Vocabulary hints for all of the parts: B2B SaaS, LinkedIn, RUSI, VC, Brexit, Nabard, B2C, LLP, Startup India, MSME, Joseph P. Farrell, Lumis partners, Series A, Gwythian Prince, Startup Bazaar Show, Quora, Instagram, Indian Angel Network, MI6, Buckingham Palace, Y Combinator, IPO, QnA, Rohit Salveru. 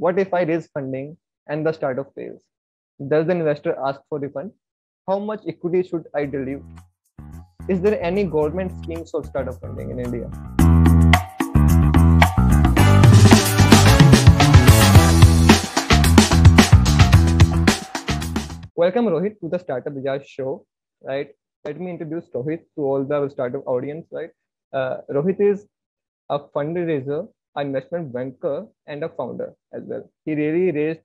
What if I raise funding and the startup fails? Does the investor ask for refund? How much equity should I dilute? Is there any government schemes for startup funding in India? Welcome Rohit to the Startup Bazaar Show, right? Let me introduce Rohit to all the startup audience, right? Rohit is a fundraiser, an investment banker, and a founder as well. He really raised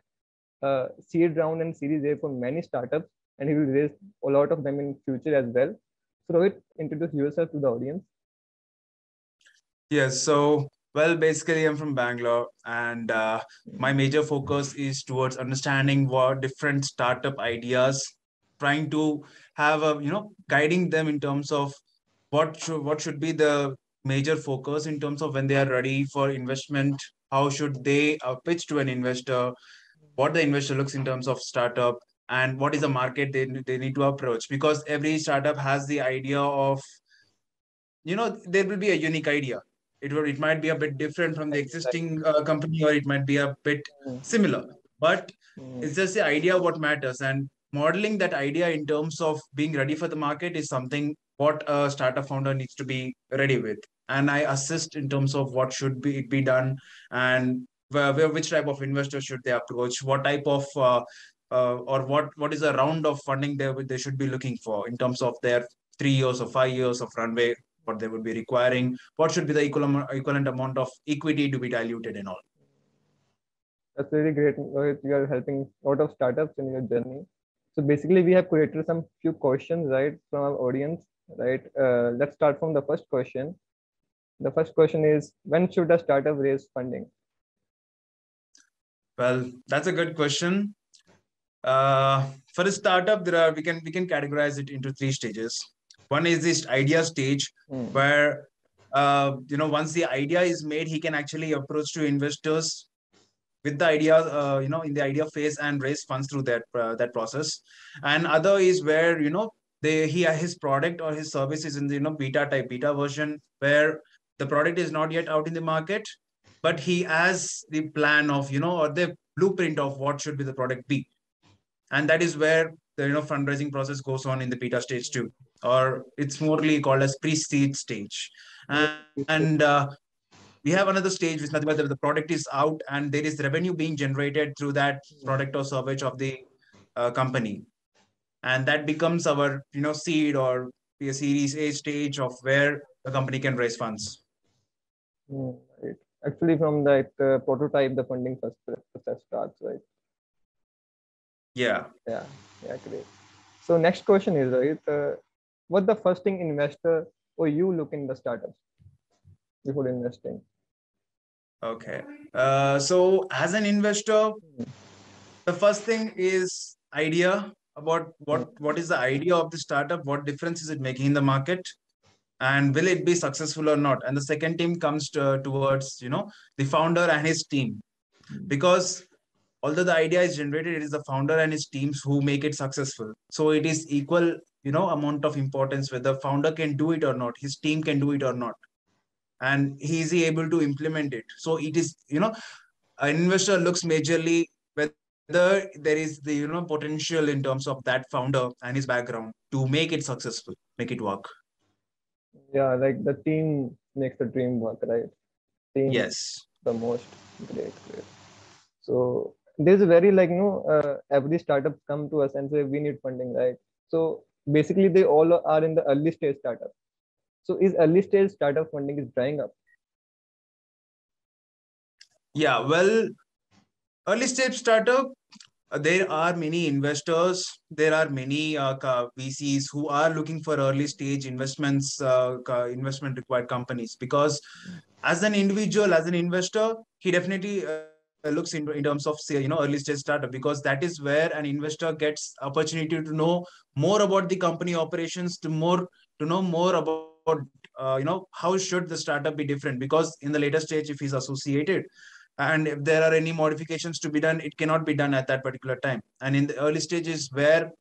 seed round and series A for many startups, and he will raise a lot of them in future as well. So Rohit, introduce yourself to the audience. Yes, so well, basically I'm from Bangalore, and my major focus is towards understanding what different startup ideas, trying to have a, guiding them in terms of what should be the major focus in terms of when they are ready for investment, how should they pitch to an investor, what the investor looks in terms of startup, and what is the market they need to approach, because every startup has the idea of, there will be a unique idea. It might be a bit different from the existing company, or it might be a bit similar, but it's just the idea what matters, and modeling that idea in terms of being ready for the market is something what a startup founder needs to be ready with. And I assist in terms of what should be done, and which type of investor should they approach, what type of or what is the round of funding they should be looking for in terms of their 3 years or 5 years of runway, what they would be requiring, what should be the equivalent amount of equity to be diluted and all. That's really great. You are helping a lot of startups in your journey. So basically, we have created some few questions, right, from our audience, right? Let's start from the first question. The first question is, when should a startup raise funding? Well, that's a good question. For a startup, we can categorize it into three stages. One is this idea stage, where once the idea is made, he can actually approach to investors with the idea, in the idea phase, and raise funds through that process. And other is where his product or his service is in the beta version, where the product is not yet out in the market, but he has the plan of or the blueprint of what should be the product be. And that is where the fundraising process goes on in the beta stage too, or it's morely called as pre-seed stage. And we have another stage which is nothing but the product is out and there is revenue being generated through that product or service of the company, and that becomes our seed or series A stage of where the company can raise funds. Right. Actually, from that prototype, the funding process starts, right? Yeah, great. So next question is, right, what's the first thing investor or you look in the startups before investing? Okay. So as an investor, the first thing is idea about what is the idea of the startup, what difference is it making in the market, and will it be successful or not? And the second team comes towards, the founder and his team, because although the idea is generated, it is the founder and his teams who make it successful. So it is equal, amount of importance whether founder can do it or not, his team can do it or not, and is he able to implement it. So it is, an investor looks majorly whether there is the, potential in terms of that founder and his background to make it successful, make it work. Yeah, like the team makes the dream work, right? Team, yes. The most great. So there's a very every startup come to us and say we need funding, right? So basically they all are in the early stage startup. So is early stage startup funding is drying up? Yeah, well, early stage startup, there are many investors, there are many VCs who are looking for early stage investments, investment required companies, because as an individual, as an investor, he definitely looks in terms of, say, early stage startup, because that is where an investor gets opportunity to know more about the company operations, to know more about how should the startup be different, because in the later stage, if he's associated and if there are any modifications to be done, it cannot be done at that particular time. And in the early stages where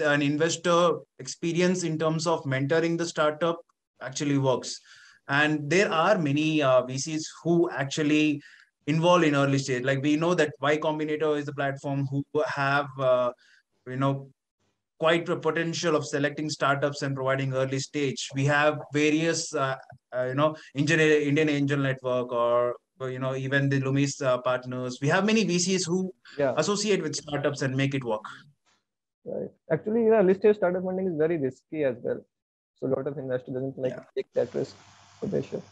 an investor experience in terms of mentoring the startup actually works. And there are many VCs who actually involved in early stage. Like we know that Y Combinator is a platform who have, quite a potential of selecting startups and providing early stage. We have various, Indian Angel Network or, even the Lumis partners. We have many VCs who associate with startups and make it work. Right. Actually, early stage startup funding is very risky as well. So a lot of investors doesn't like to take that risk, but they should.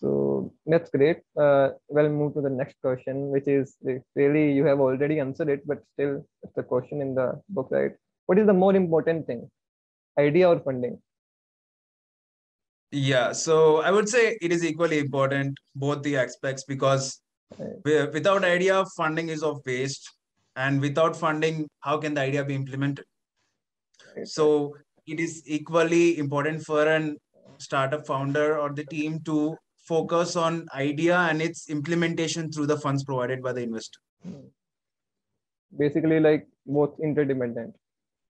So that's great. Well, move to the next question, which is really you have already answered it, but still it's a question in the book, right? What is the more important thing, idea or funding? Yeah, so I would say it is equally important, both the aspects, because without idea, funding is of waste. And without funding, how can the idea be implemented? Right. So it is equally important for a startup founder or the team to focus on idea and its implementation through the funds provided by the investor. Basically, like both interdependent,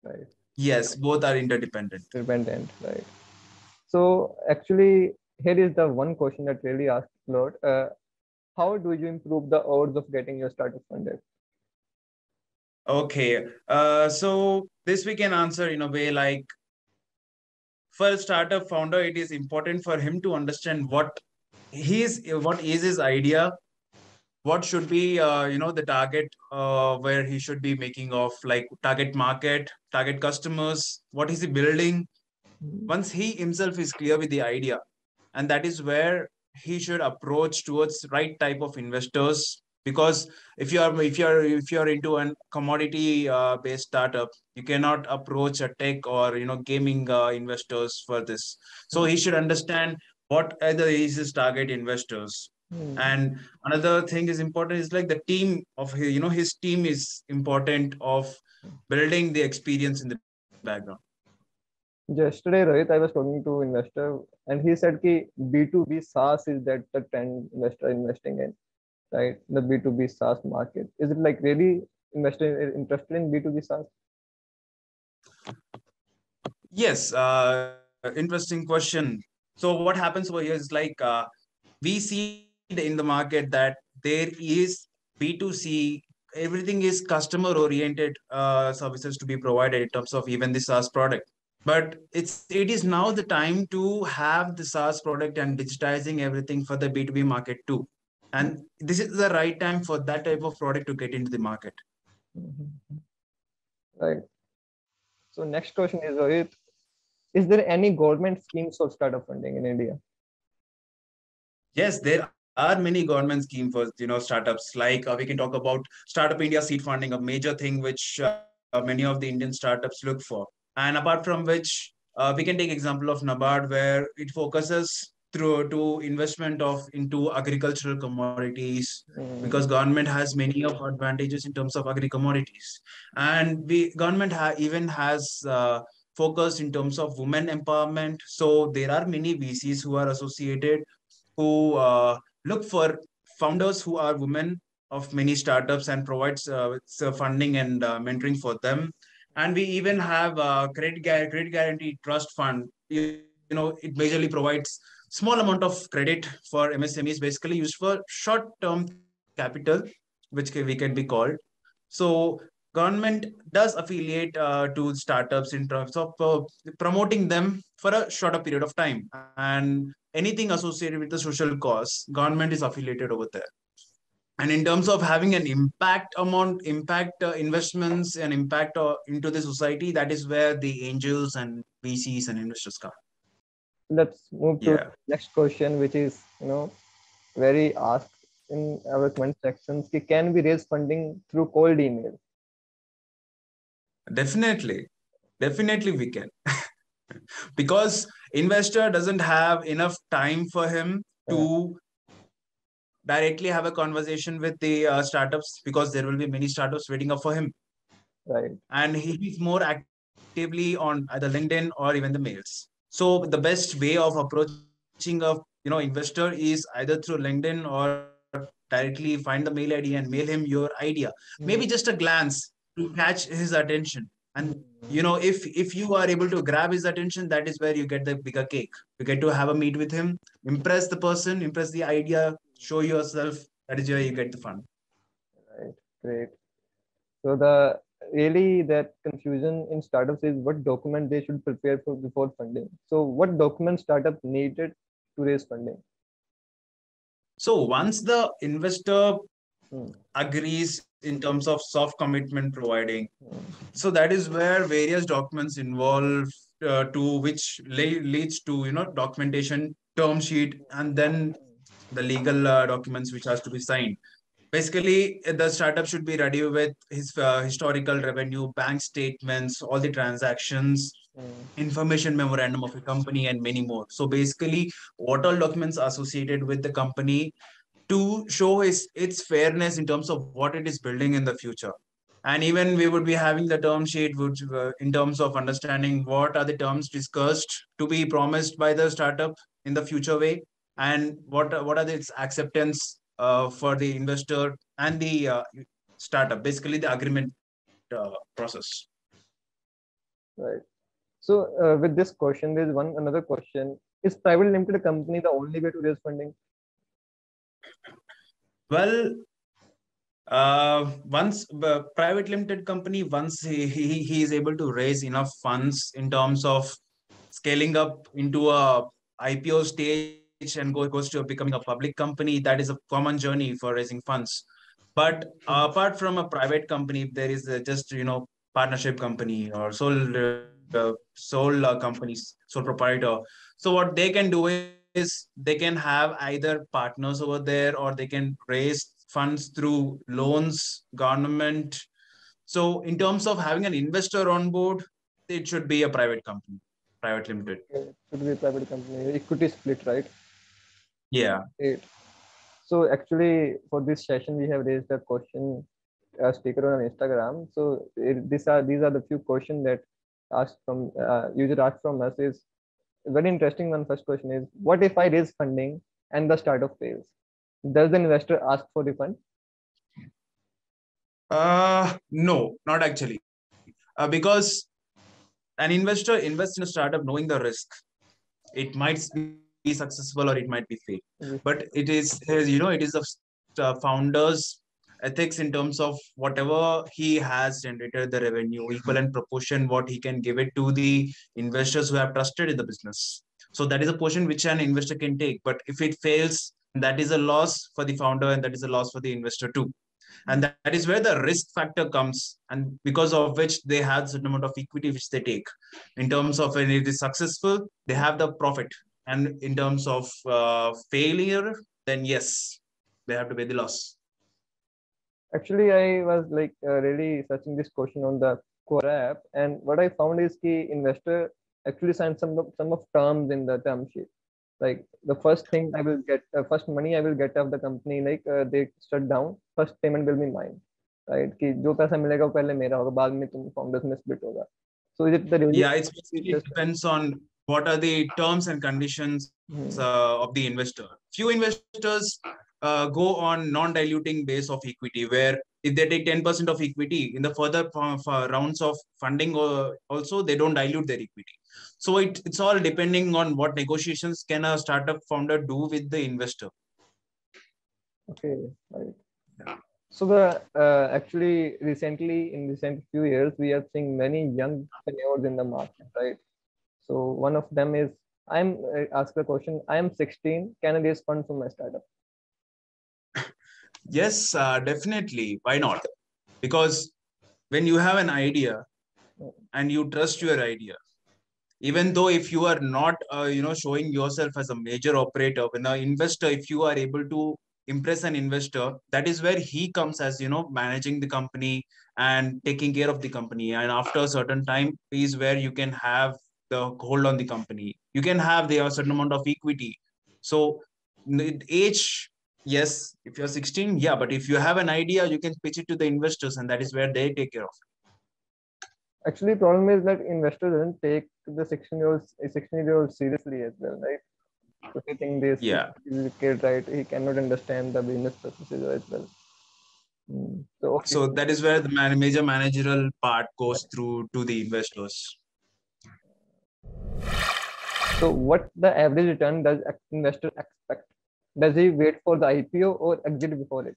right? Yes, both are interdependent. Dependent, right? So actually, here is the one question that really asks a lot. How do you improve the odds of getting your startup funded? Okay, so this we can answer in a way like, for a startup founder, it is important for him to understand what is his idea, what should be, the target where he should be making of, like target market, target customers, what is he building. Once he himself is clear with the idea, and that is where he should approach towards right type of investors. Because if you are into a commodity based startup, you cannot approach a tech or gaming investors for this. So he should understand what either is his target investors. And another thing is important is like the team of his team is important of building the experience in the background. Yesterday, Rohit, I was talking to an investor and he said that B2B SaaS is that the trend investor investing in, right? The B2B SaaS market. Is it like really investor interested in B2B SaaS? Yes, interesting question. So what happens over here is like we see in the market that there is B2C. Everything is customer oriented services to be provided in terms of even the SaaS product. But it is now the time to have the SaaS product and digitizing everything for the B2B market too. And this is the right time for that type of product to get into the market. Right. So next question is, Rohit, is there any government schemes for startup funding in India? Yes, there are many government schemes for startups. Like we can talk about Startup India seed funding, a major thing which many of the Indian startups look for. And apart from which, we can take example of Nabard, where it focuses through to investment into agricultural commodities, because government has many of advantages in terms of agri commodities. And the government even has focused in terms of women empowerment. So there are many VCs who are associated who look for founders who are women of many startups and provides funding and mentoring for them. And we even have a credit guarantee trust fund. It majorly provides small amount of credit for MSMEs, basically used for short-term capital, which we can be called. So government does affiliate to startups in terms of promoting them for a shorter period of time. And anything associated with the social cause, government is affiliated over there. And in terms of having an impact investments and impact into the society, that is where the angels and VCs and investors come. Let's move to the next question, which is, very asked in our comment sections. Can we raise funding through cold email? Definitely. Definitely we can. Because investor doesn't have enough time for him to directly have a conversation with the startups, because there will be many startups waiting up for him. Right. And he is more actively on either LinkedIn or even the mails. So the best way of approaching a investor is either through LinkedIn or directly find the mail ID and mail him your idea. Maybe just a glance to catch his attention. And if you are able to grab his attention, that is where you get the bigger cake. You get to have a meet with him, impress the person, impress the idea, show yourself, That is where you get the fund. Right, great. So the really that confusion in startups is what document they should prepare for before funding. So what document startup needed to raise funding? So once the investor agrees in terms of soft commitment providing, so that is where various documents involved to which leads to, you know, documentation, term sheet, and then the legal documents which has to be signed. Basically, the startup should be ready with his historical revenue, bank statements, all the transactions, information memorandum of a company, and many more. So basically, what all documents are associated with the company to show its fairness in terms of what it is building in the future. And even we would be having the term sheet, which in terms of understanding what are the terms discussed to be promised by the startup in the future way, and what are its acceptance for the investor and the startup, basically the agreement process. Right. So with this question, there's another question. Is private limited company the only way to raise funding? Well, once private limited company, once he is able to raise enough funds in terms of scaling up into a IPO stage, and goes to becoming a public company, that is a common journey for raising funds. But apart from a private company, there is just, you know, partnership company or sole companies, sole proprietor. So what they can do is they can have either partners over there, or they can raise funds through loans, government. So in terms of having an investor on board, it should be a private company, private limited. It should be a private company, equity split, right? Yeah. Great. So actually for this session, we have raised a question sticker on Instagram. So these are the few questions that user asked from us. Is very interesting one. First question is, what if I raise funding and the startup fails? Does the investor ask for refund? No, not actually. Because an investor invests in a startup knowing the risk. It might be successful or it might be fail. But it is, you know, it is the founder's ethics in terms of whatever he has generated the revenue, equal and proportion what he can give it to the investors who have trusted in the business. So that is a portion which an investor can take. But if it fails, that is a loss for the founder and that is a loss for the investor too. And that is where the risk factor comes, and because of which they have a certain amount of equity which they take. In terms of when it is successful, they have the profit. And in terms of failure, then yes, they have to pay the loss. Actually, I was like really searching this question on the Quora app. And what I found is the investor actually signed some terms in the term sheet. Like the first thing I will get, first money I will get of the company, like they shut down, first payment will be mine, right? Ki jo paisa milega wo pehle mera hoga, baad mein tum founders mein split hoga. So is it the really? Yeah, it depends on what are the terms and conditions of the investor. Few investors go on non-diluting base of equity, where if they take 10% of equity in the further rounds of funding, also they don't dilute their equity. So it's all depending on what negotiations can a startup founder do with the investor. Okay, right. Yeah. So the actually recently in recent few years, we are seeing many young entrepreneurs in the market, right? So one of them is, I'm asked the question, I am 16, can I raise funds for my startup? Yes, definitely. Why not? Because when you have an idea and you trust your idea, even though if you are not, you know, showing yourself as a major operator, when an investor, if you are able to impress an investor, that is where he comes as, you know, managing the company and taking care of the company. And after a certain time is where you can have the hold on the company. You can have a certain amount of equity. So age, yes, if you're 16, yeah, but if you have an idea, you can pitch it to the investors, and that is where they take care of it. Actually, the problem is that investors don't take the 16-year-old seriously as well, right? So they think this is a kid, right? He cannot understand the business processes as well. So, okay. So that is where the major managerial part goes through to the investors. So what the average return does investor expect Does he wait for the IPO or exit before it?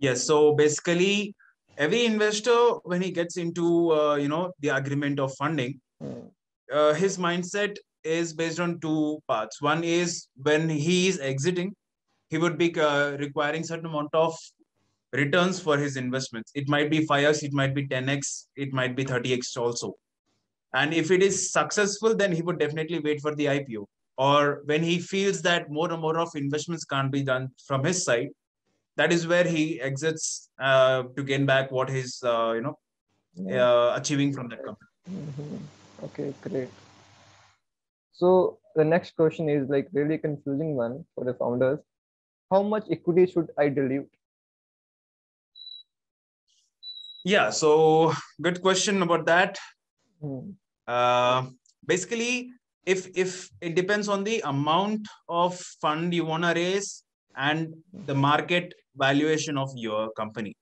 Yes. So basically, every investor, when he gets into the agreement of funding, his mindset is based on two parts. One is when he is exiting, he would be requiring certain amount of returns for his investments. It might be 5x, it might be 10x, it might be 30x also. And if it is successful, then he would definitely wait for the IPO. Or when he feels that more and more of investments can't be done from his side, that is where he exits to gain back what he's achieving from that company. Mm-hmm. Okay, great. So the next question is like really confusing one for the founders. How much equity should I dilute? Yeah, so good question about that. Basically, if it depends on the amount of fund you want to raise and the market valuation of your company.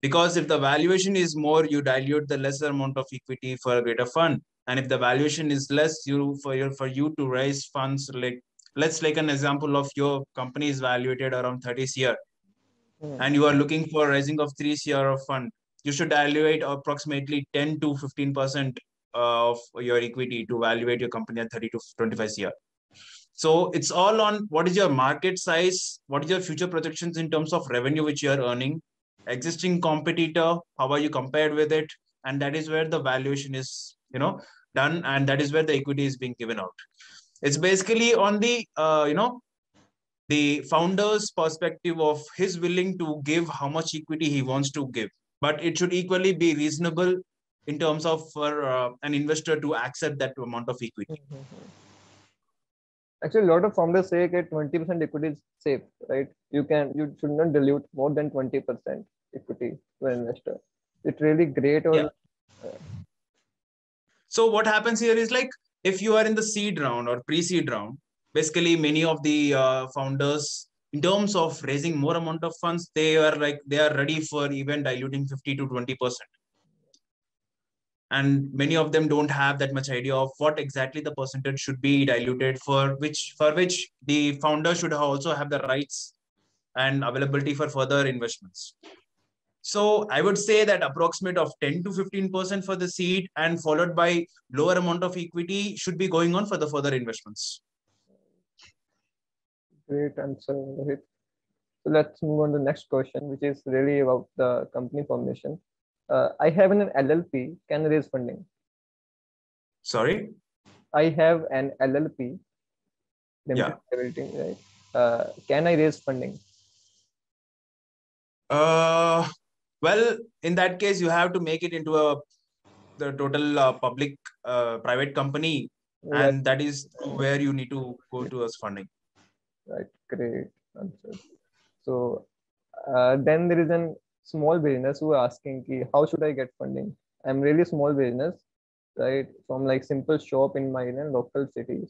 Because if the valuation is more, you dilute the lesser amount of equity for a greater fund. And if the valuation is less, for you to raise funds like, let's take an example of your company is valuated around 30 crore, and you are looking for raising of 3 crore of fund, you should dilute approximately 10 to 15% of your equity to valuate your company at 30 to 25 crore. So it's all on what is your market size, what is your future projections in terms of revenue which you are earning, existing competitor, how are you compared with it, and that is where the valuation is done, and that is where the equity is being given out. It's basically on the the founder's perspective of his willing to give how much equity he wants to give, but it should equally be reasonable in terms of for an investor to accept that amount of equity. Actually, a lot of founders say that 20% equity is safe, right? You should not dilute more than 20% equity to an investor. It's really great. Or yeah. So what happens here is like if you are in the seed round or pre-seed round, basically many of the founders, in terms of raising more amount of funds, they are ready for even diluting 50 to 20%. And many of them don't have that much idea of what exactly the percentage should be diluted for which the founder should also have the rights and availability for further investments. So I would say that approximate of 10 to 15% for the seed and followed by lower amount of equity should be going on for the further investments. Great answer. So let's move on to the next question, which is really about the company formation. I have an LLP. Can I raise funding? Sorry? I have an LLP. Yeah. Right? Can I raise funding? Well, in that case, you have to make it into the total public private company. Yes. And that is where you need to go towards funding. Right, great answer. So then there is a small business who are asking, how should I get funding? I'm really small business, right? From like simple shop in my local city.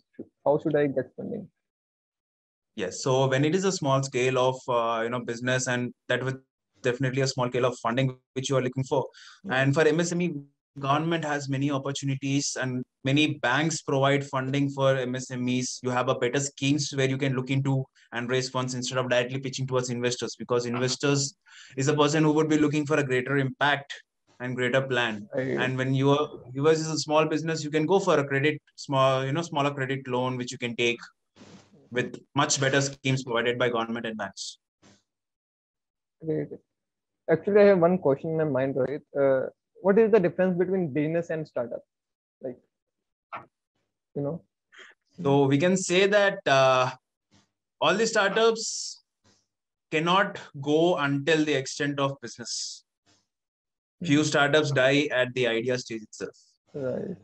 How should I get funding? Yes. So when it is a small scale of business, and that was definitely a small scale of funding which you are looking for. Mm-hmm. And for MSME, government has many opportunities and many banks provide funding for MSMEs. You have a better schemes where you can look into and raise funds instead of directly pitching towards investors, because investors is a person who would be looking for a greater impact and greater plan. And when yours is a small business, you can go for a credit, smaller credit loan, which you can take with much better schemes provided by government and banks. Great. Actually, I have one question in my mind, Rohit. What is the difference between business and startup? So we can say that all the startups cannot go until the extent of business. Few startups die at the idea stage itself. Right.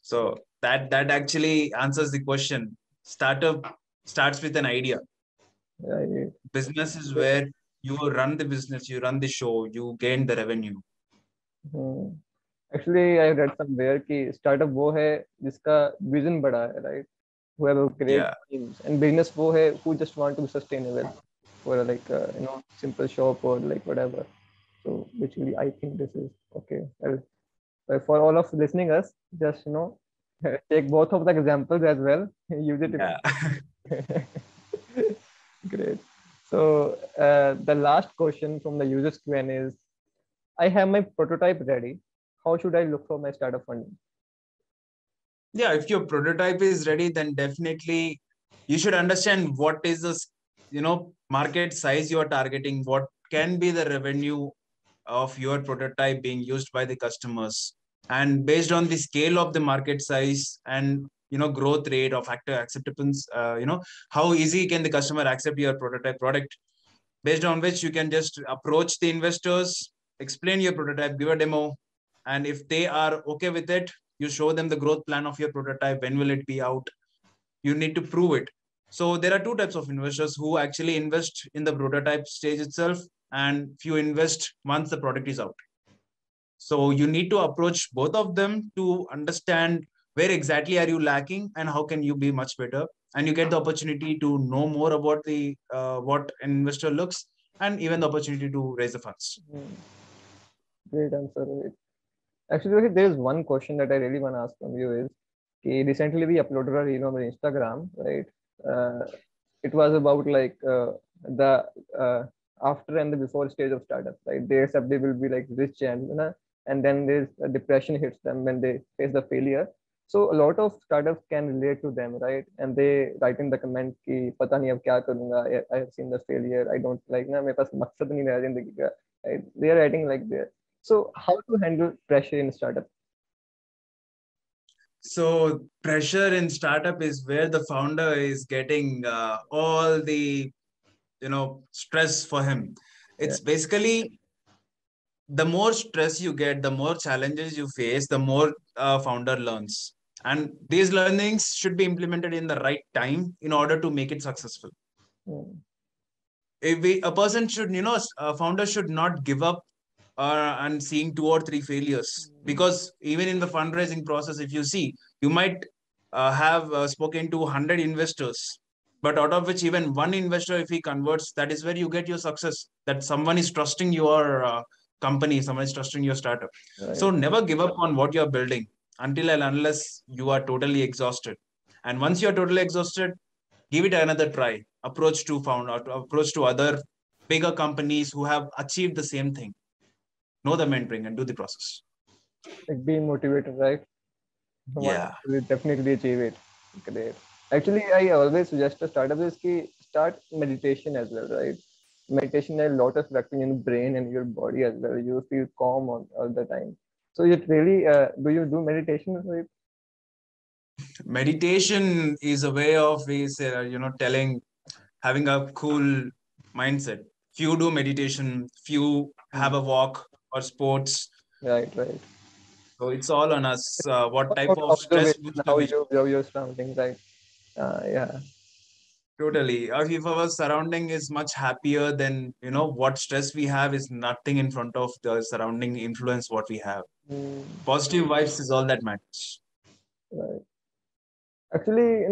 So that actually answers the question. Startup starts with an idea. Right. Business is where you run the business, you run the show, you gain the revenue. Actually, I read somewhere that startup wo hai jiska vision bada hai, right? Who have great teams, and business wo hai who just want to be sustainable, or like simple shop or like whatever. So basically, I think this is okay. For all of listening us, just Take both of the examples as well. Use it. Yeah. Great. So the last question from the users Q&A is, I have my prototype ready. How should I look for my startup funding? Yeah, if your prototype is ready, then definitely you should understand what is the market size you are targeting, what can be the revenue of your prototype being used by the customers. And based on the scale of the market size and growth rate of active acceptance, how easy can the customer accept your prototype product, based on which you can just approach the investors, explain your prototype, give a demo. And if they are okay with it, you show them the growth plan of your prototype. When will it be out? You need to prove it. So there are two types of investors who actually invest in the prototype stage itself, and few invest once the product is out. So you need to approach both of them to understand where exactly are you lacking and how can you be much better. And you get the opportunity to know more about the what an investor looks, and even the opportunity to raise the funds. Great answer. Actually, there is one question that I really want to ask from you is, recently we uploaded a reel on Instagram, right? It was about like the after and the before stage of startup, right? They accept they will be like rich and, and then there's a depression hits them when they face the failure. So a lot of startups can relate to them, right? And they write in the comment ki pata nahi ab kya karunga, I have seen the failure, I don't like, mere paas maksad nahi raha zindagi ka, right? They are writing like that. So how to handle pressure in startup? So pressure in startup is where the founder is getting all the, stress for him. It's basically the more stress you get, the more challenges you face, the more founder learns. And these learnings should be implemented in the right time in order to make it successful. A founder should not give up and seeing 2 or 3 failures, because even in the fundraising process, if you see, you might have spoken to 100 investors, but out of which even one investor, if he converts, that is where you get your success, that someone is trusting your company, someone is trusting your startup. Right. So never give up on what you're building until and unless you are totally exhausted. And once you're totally exhausted, give it another try. Approach to other bigger companies who have achieved the same thing. Know the mentoring and do the process. Like being motivated, right? Yeah. You definitely achieve it. Great. Actually, I always suggest to startups is ki start meditation as well, right? Meditation has a lot of effect in the brain and your body as well. You feel calm all the time. So it really, do you do meditation? Right? Meditation is a way of, having a cool mindset. Few do meditation, few have a walk, or sports. Right. So it's all on us. What type of stress? How your surroundings, right? Yeah. Totally. If our surrounding is much happier, then what stress we have is nothing in front of the surrounding influence what we have. Positive vibes is all that matters. Right. Actually,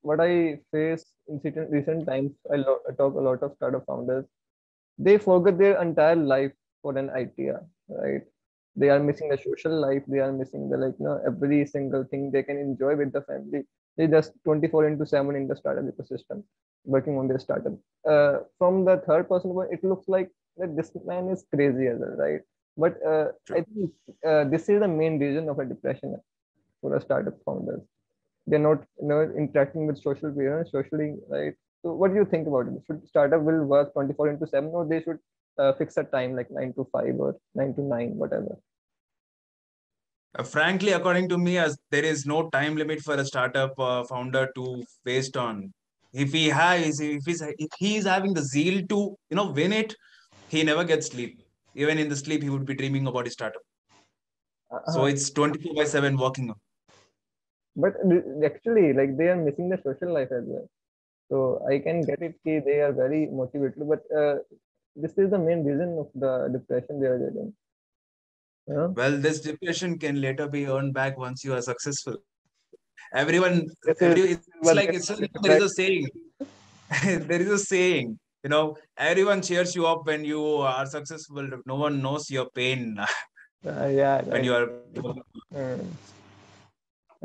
what I face in recent times, I talk a lot of startup founders. They forget their entire life for an idea, right? They are missing the social life. They are missing the every single thing they can enjoy with the family. They just 24/7 in the startup ecosystem, working on their startup. From the third person, it looks like that this man is crazy as well, right? But I think this is the main reason of a depression for a startup founders. They're not interacting with social peers socially, right? So what do you think about it? Should startup will work 24/7, or they should fix a time like 9 to 5 or 9 to 9, whatever? Frankly, according to me, as there is no time limit for a startup founder to waste on. If he is having the zeal to win it, he never gets sleep. Even in the sleep, he would be dreaming about his startup. So it's 24/7 working on. But actually, they are missing the social life as well. So I can get it that they are very motivated, but this is the main reason of the depression they are getting. Yeah? Well, this depression can later be earned back once you are successful. There is a saying. There is a saying. Everyone cheers you up when you are successful. No one knows your pain. When you are.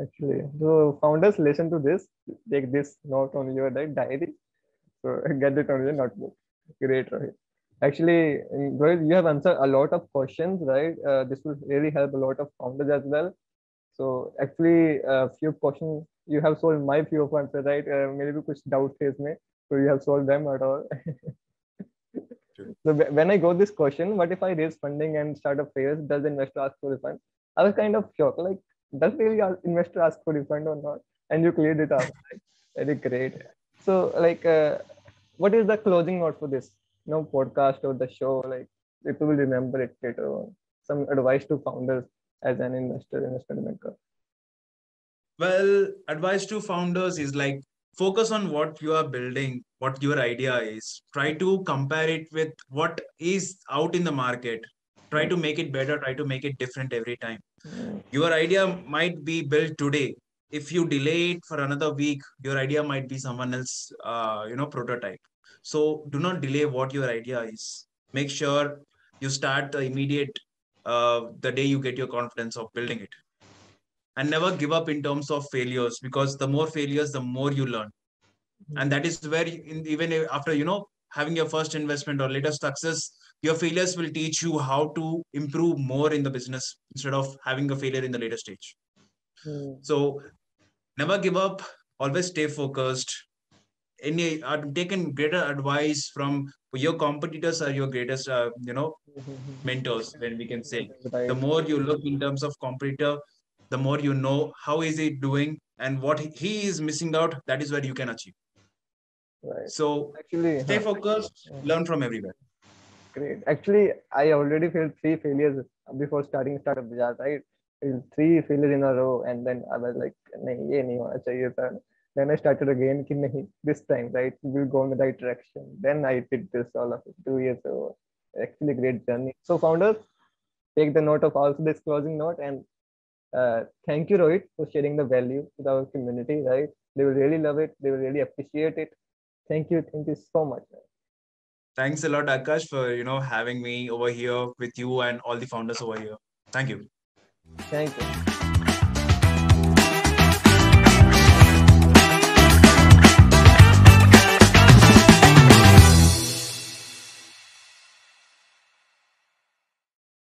actually. So founders, listen to this, take this note on your diary, so get it on your notebook. Great, Rohit. Actually, Rohit, you have answered a lot of questions, right? This will really help a lot of founders as well. So actually, a few questions you have solved my few of answers, right? मेरे भी कुछ doubt थे इसमें, so you have solved them at all. So when I go this question, what if I raise funding and startup fails? Does the investor ask for refund? I was kind of shocked, like, does really our investor ask for refund or not? And you cleared it up. Very great. So like, what is the closing note for this? No podcast or the show, like people will remember it later on. Some advice to founders as an investor, investment maker. Well, advice to founders is like, focus on what you are building, what your idea is. Try to compare it with what is out in the market. Try to make it better. Try to make it different every time. Your idea might be built today. If you delay it for another week, your idea might be someone else's, prototype. So do not delay what your idea is. Make sure you start the day you get your confidence of building it. And never give up in terms of failures, because the more failures, the more you learn. And that is where even after, having your first investment or later success, your failures will teach you how to improve more in the business instead of having a failure in the later stage. So never give up, always stay focused. I've taken greater advice from your competitors are your greatest, mentors, when we can say. The more you look in terms of competitor, the more you know how is he doing and what he is missing out, that is where you can achieve. Right. So actually, stay focused, learn from everywhere. Great. Actually, I already failed 3 failures before starting Startup Bazaar, right? 3 failures in a row, and then I was like, then I started again, this time, right? We'll go in the right direction. Then I did this all of it 2 years ago. Actually, great journey. So founders, take the note of also this closing note, and thank you, Rohit, for sharing the value with our community, right? They will really love it. They will really appreciate it. Thank you. Thank you so much. Thanks a lot, Akash, for, having me over here with you and all the founders over here. Thank you. Thank you.